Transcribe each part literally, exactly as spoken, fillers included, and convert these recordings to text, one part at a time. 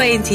Stüdyo N T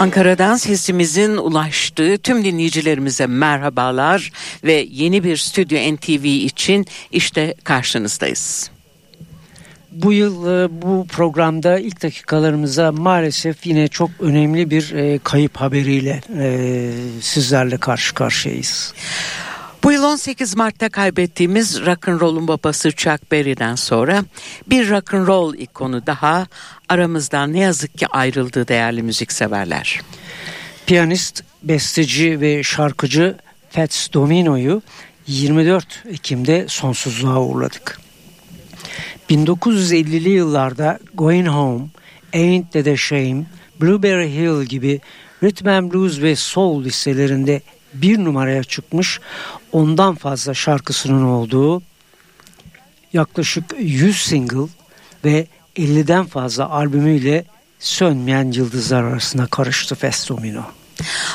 Ankara'dan sesimizin ulaştığı tüm dinleyicilerimize merhabalar ve yeni bir Stüdyo N T V için işte karşınızdayız. Bu yıl bu programda ilk dakikalarımıza maalesef yine çok önemli bir kayıp haberiyle sizlerle karşı karşıyayız. Bu yıl on sekiz Mart'ta kaybettiğimiz rock'n'roll'un babası Chuck Berry'den sonra bir rock'n'roll ikonu daha aramızdan ne yazık ki ayrıldı değerli müzikseverler. Piyanist, besteci ve şarkıcı Fats Domino'yu yirmi dört Ekim'de sonsuzluğa uğurladık. bin dokuz yüz ellili yıllarda Going Home, Ain't That a Shame, Blueberry Hill gibi rhythm and blues ve soul listelerinde bir numaraya çıkmış, ondan fazla şarkısının olduğu, yaklaşık yüz single ve elliden fazla albümüyle sönmeyen yıldızlar arasına karıştı Fats Domino.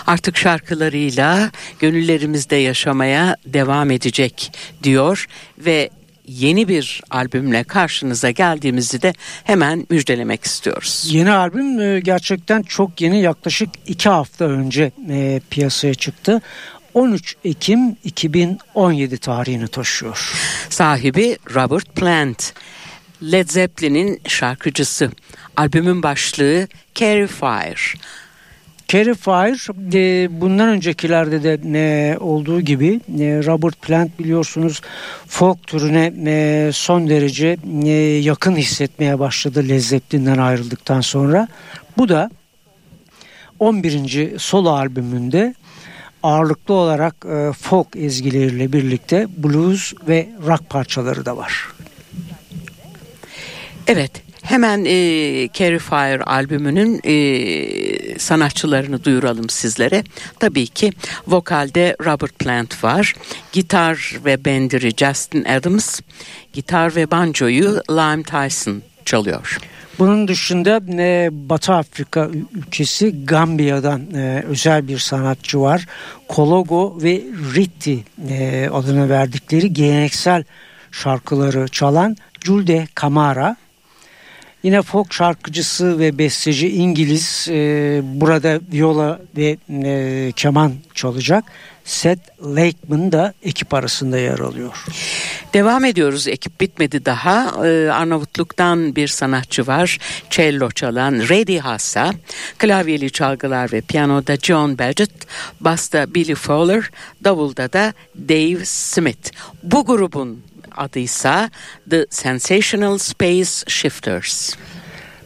Artık şarkılarıyla gönüllerimizde yaşamaya devam edecek diyor ve yeni bir albümle karşınıza geldiğimizi de hemen müjdelemek istiyoruz. Yeni albüm gerçekten çok yeni, yaklaşık iki hafta önce piyasaya çıktı. on üç Ekim iki bin on yedi tarihini taşıyor. Sahibi Robert Plant, Led Zeppelin'in şarkıcısı. Albümün başlığı Carry Fire. Carry Fire, bundan öncekilerde de olduğu gibi Robert Plant biliyorsunuz folk türüne son derece yakın hissetmeye başladı Led Zeppelin'den ayrıldıktan sonra. Bu da on birinci solo albümünde ağırlıklı olarak folk ezgileriyle birlikte blues ve rock parçaları da var. Evet. Hemen e, Carry Fire albümünün e, sanatçılarını duyuralım sizlere. Tabii ki vokalde Robert Plant var. Gitar ve bendiri Justin Adams, gitar ve banjoyu Lime Tyson çalıyor. Bunun dışında e, Batı Afrika ülkesi Gambiya'dan e, özel bir sanatçı var. Kologo ve Ritti e, adını verdikleri geleneksel şarkıları çalan Juldeh Camara. Yine folk şarkıcısı ve besteci İngiliz, e, burada viola ve e, keman çalacak Seth Lakeman da ekip arasında yer alıyor. Devam ediyoruz, ekip bitmedi daha. Ee, Arnavutluk'tan bir sanatçı var, cello çalan Redi Hasa, klavyeli çalgılar ve piyanoda John Belcet, basta Billy Fowler, davulda da Dave Smith. Bu grubun adıysa The Sensational Space Shifters.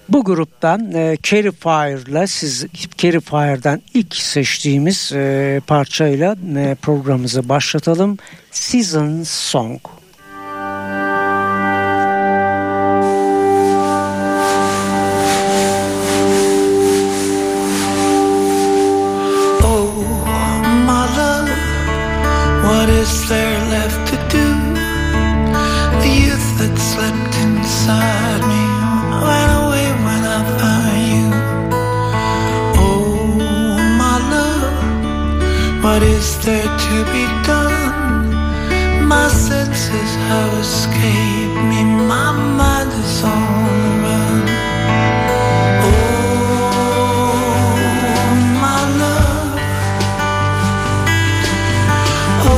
Bu gruptan e, Carry Fire'la siz Carry Fire'dan ilk seçtiğimiz e, parçayla e, programımızı başlatalım. Season Song. Oh my love, what is there left to do? That slept inside me went away when I found you. Oh, my love, what is there to be done? My senses have escaped me, my mind is on the run. Oh, my love. Oh,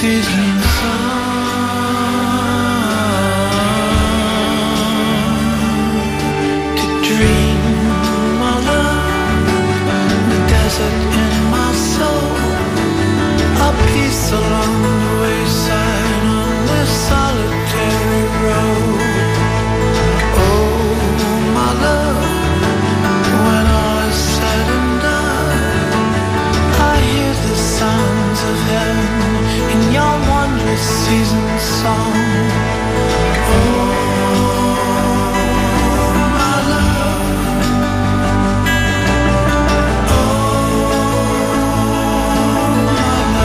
season's song, to dream my love, the desert in my soul, a piece along the wayside on this solitary road. Oh, my love, when all is said and done, I hear the sounds of heaven in your wondrous season song. Oh, my love. Oh, my love.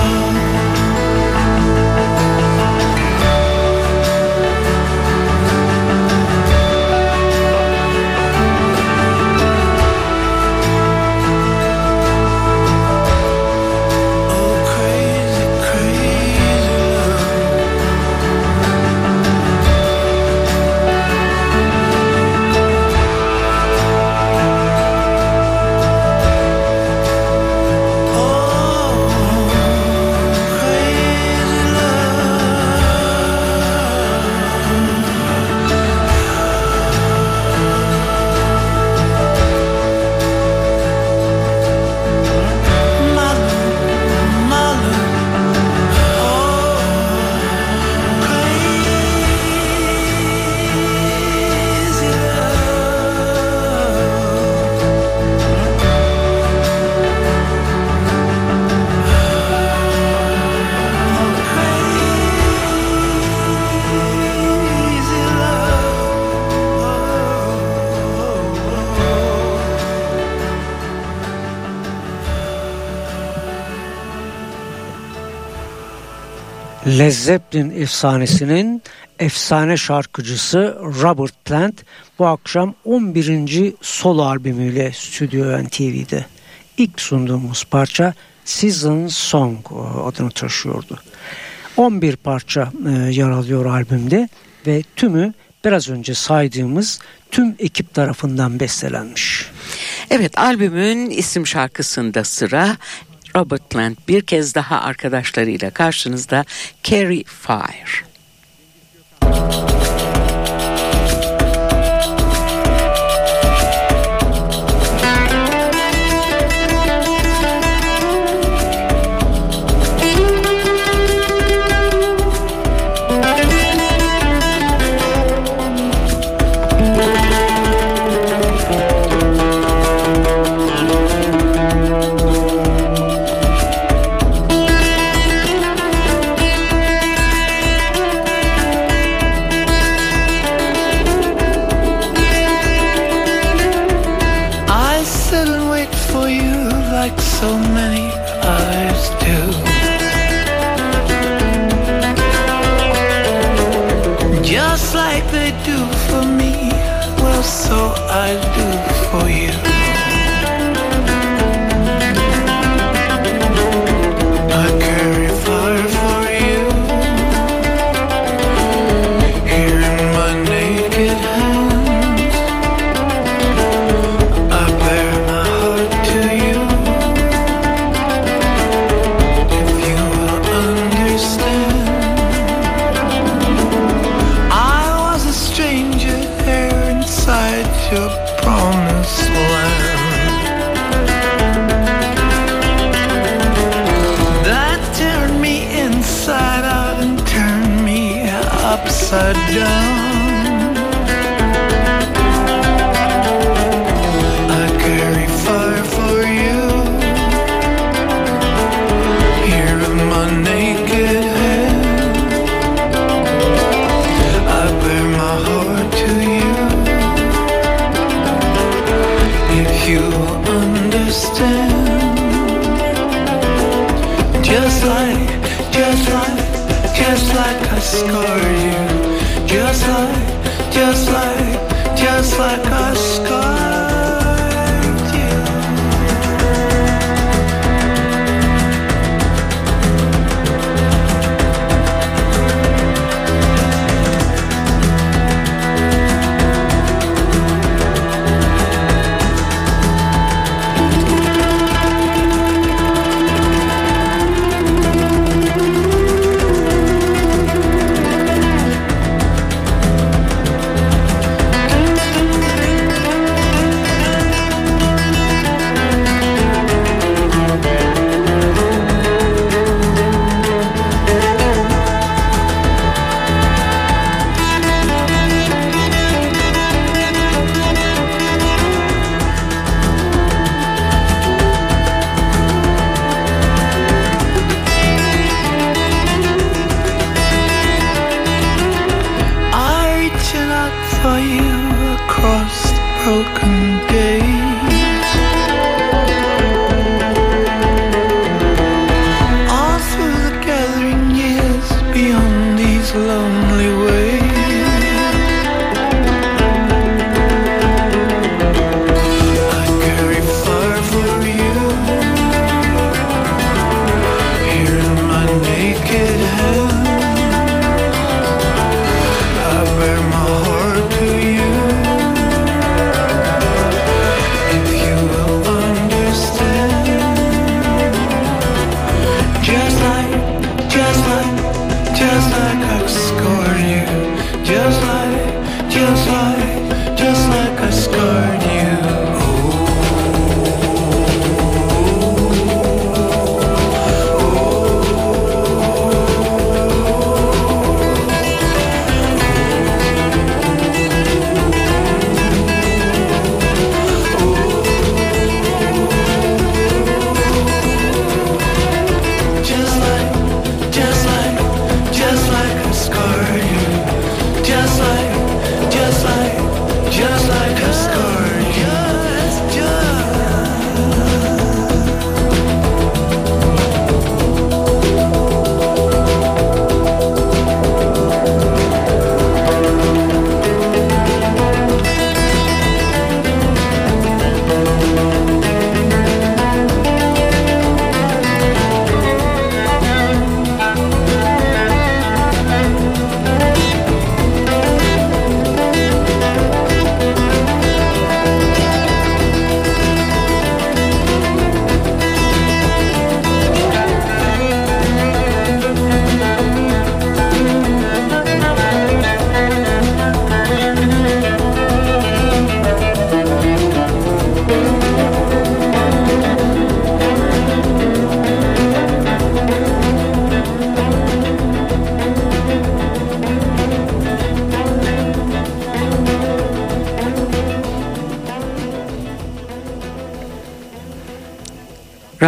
Oh, crazy, crazy love. Oh, crazy love. My love, my love. Oh, crazy love. Led Zeppelin efsanesinin efsane şarkıcısı Robert Plant bu akşam on birinci solo albümüyle Stüdyo N T V'de. İlk sunduğumuz parça Season's Song adını taşıyordu. on bir parça yer alıyor albümde ve tümü biraz önce saydığımız tüm ekip tarafından bestelenmiş. Evet, albümün isim şarkısında sıra. Robert Plant bir kez daha arkadaşlarıyla karşınızda, Carry Fire. I sit and wait for you like so many others do. Just like they do for me, well, so I do for you. I carry fire for you, here in my naked hands. I bear my heart to you, if you will understand. I was a stranger here inside your promised land, that turned me inside out and turned me upside down. I carry fire for you, here in my naked hand. I bear my heart to you, if you understand. Just like, just like, just like I scarred you, just like, just like, just like I scarred you.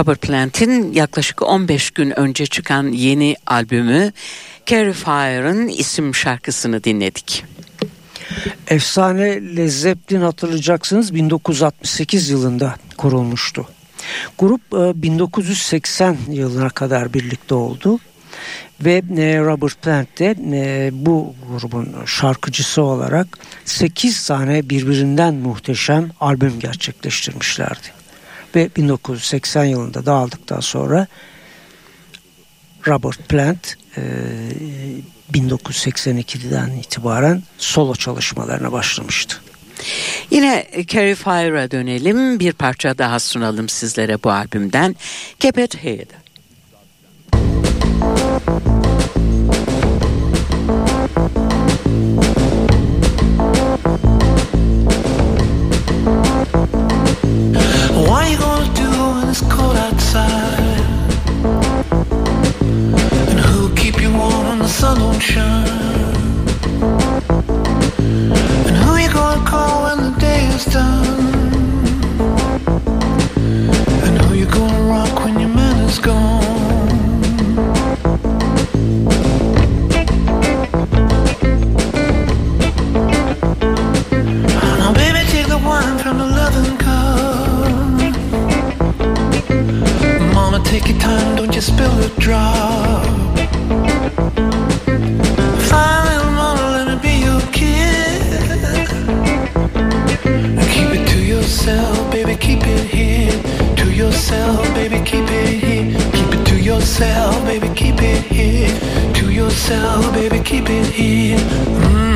Robert Plant'in yaklaşık on beş gün önce çıkan yeni albümü Carry Fire'ın isim şarkısını dinledik. Efsane Led Zeppelin, hatırlayacaksınız, bin dokuz yüz altmış sekiz yılında kurulmuştu. Grup bin dokuz yüz seksen yılına kadar birlikte oldu ve Robert Plant de bu grubun şarkıcısı olarak sekiz tane birbirinden muhteşem albüm gerçekleştirmişlerdi. Ve bin dokuz yüz seksen yılında dağıldıktan sonra Robert Plant bin dokuz yüz seksen ikiden itibaren solo çalışmalarına başlamıştı. Yine Carry Fire'a dönelim, bir parça daha sunalım sizlere bu albümden. Keep It Hid. Why you gonna do when it's cold outside? And who'll keep you warm when the sun don't shine? And who you gonna call when the day is done? And who you gonna rock when your man is gone? Now baby, take the wine from the loving cup. Mama, take your time, don't you spill a drop. Fine little mama, let it be your kid. Now keep it to yourself, baby, keep it here. To yourself, baby, keep it here. Keep it to yourself, baby, keep it here. To yourself, baby, keep it here. Mm-hmm.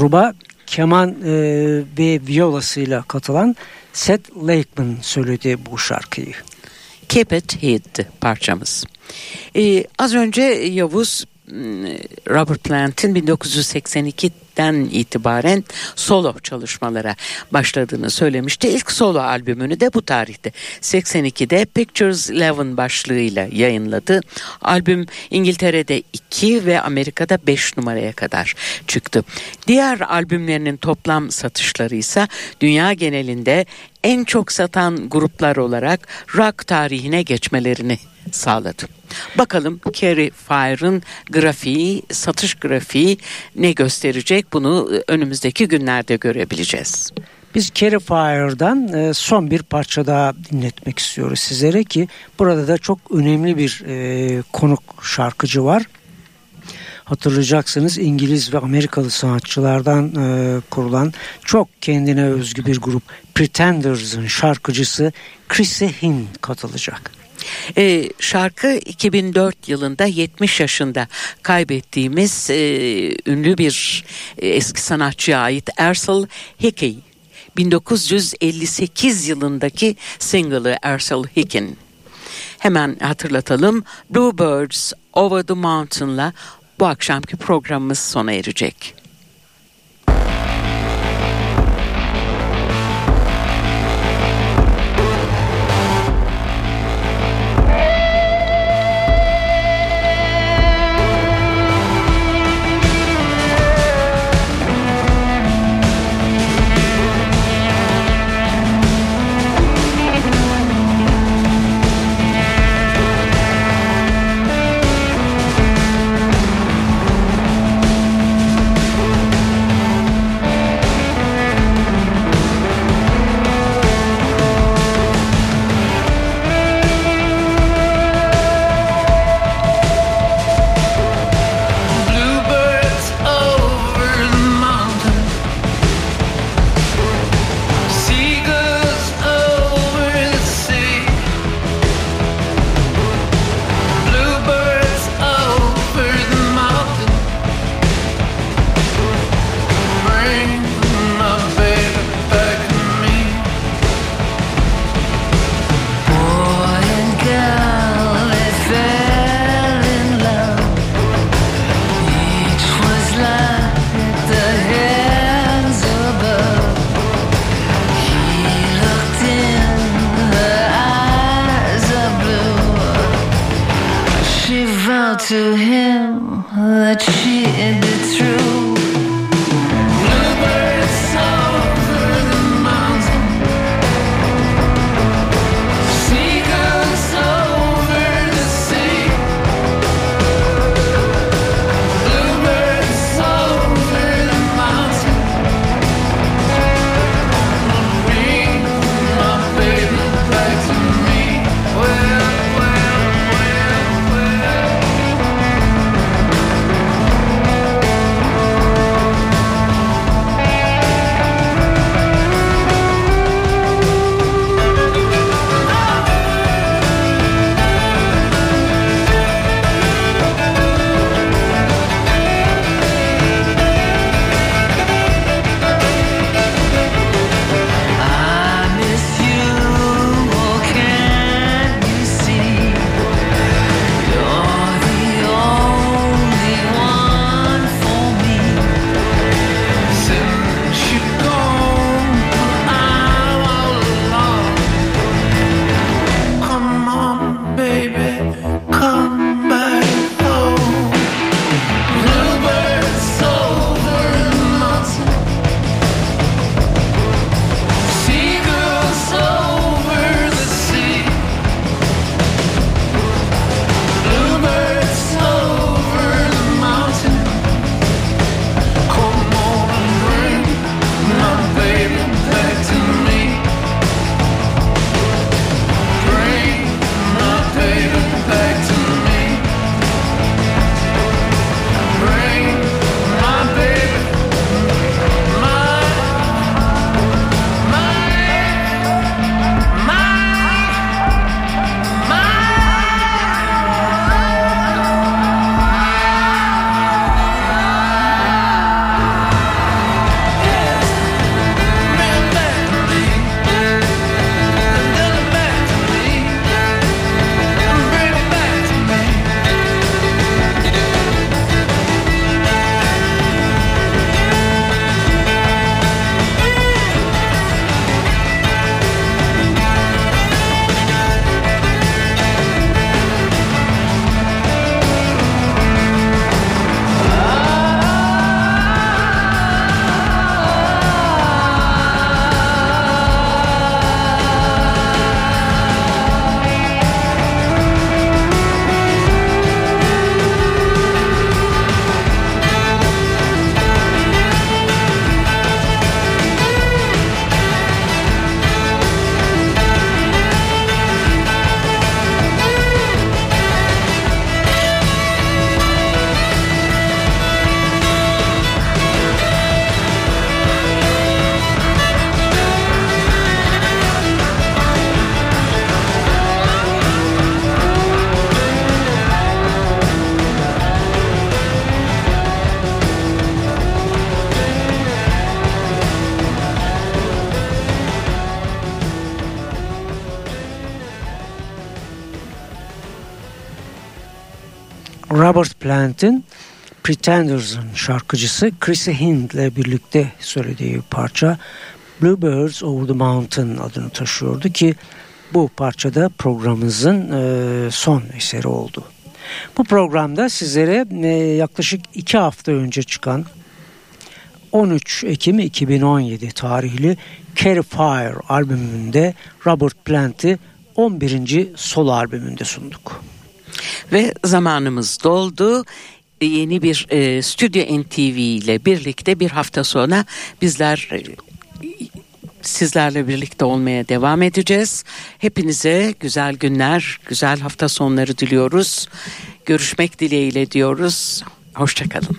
Gruba keman e, ve violasıyla katılan Seth Lakeman söyledi bu şarkıyı. Keep It Hid parçamız. Ee, az önce Yavuz Robert Plant'in bin dokuz yüz seksen ikiden itibaren solo çalışmalara başladığını söylemişti. İlk solo albümünü de bu tarihte seksen ikide Pictures Eleven başlığıyla yayınladı. Albüm İngiltere'de iki ve Amerika'da beş numaraya kadar çıktı. Diğer albümlerinin toplam satışları ise dünya genelinde en çok satan gruplar olarak rock tarihine geçmelerini sağladı. Bakalım Carry Fire'ın grafiği, satış grafiği ne gösterecek? Bunu önümüzdeki günlerde görebileceğiz. Biz Carry Fire'dan son bir parça daha dinletmek istiyoruz sizlere ki burada da çok önemli bir konuk şarkıcı var. Hatırlayacaksınız, İngiliz ve Amerikalı sanatçılardan e, kurulan çok kendine özgü bir grup Pretenders'ın şarkıcısı Chrissie Hynde katılacak. E, şarkı iki bin dört yılında yetmiş yaşında kaybettiğimiz e, ünlü bir e, eski sanatçıya ait Ersel Hickey. bin dokuz yüz elli sekiz yılındaki single'ı Ersel Hickey'in. Hemen hatırlatalım, Bluebirds Over the Mountain'la bu akşamki programımız sona erecek. To him that she is the truth. Robert Plant'in Pretenders'ın şarkıcısı Chrissie Hynde ile birlikte söylediği parça Bluebirds Over the Mountain adını taşıyordu ki bu parçada programımızın son eseri oldu. Bu programda sizlere yaklaşık iki hafta önce çıkan on üç Ekim iki bin on yedi tarihli Carry Fire albümünde Robert Plant'i on birinci solo albümünde sunduk. Ve zamanımız doldu. Yeni bir e, Stüdyo N T V ile birlikte bir hafta sonra bizler e, sizlerle birlikte olmaya devam edeceğiz. Hepinize güzel günler, güzel hafta sonları diliyoruz. Görüşmek dileğiyle diyoruz. Hoşçakalın.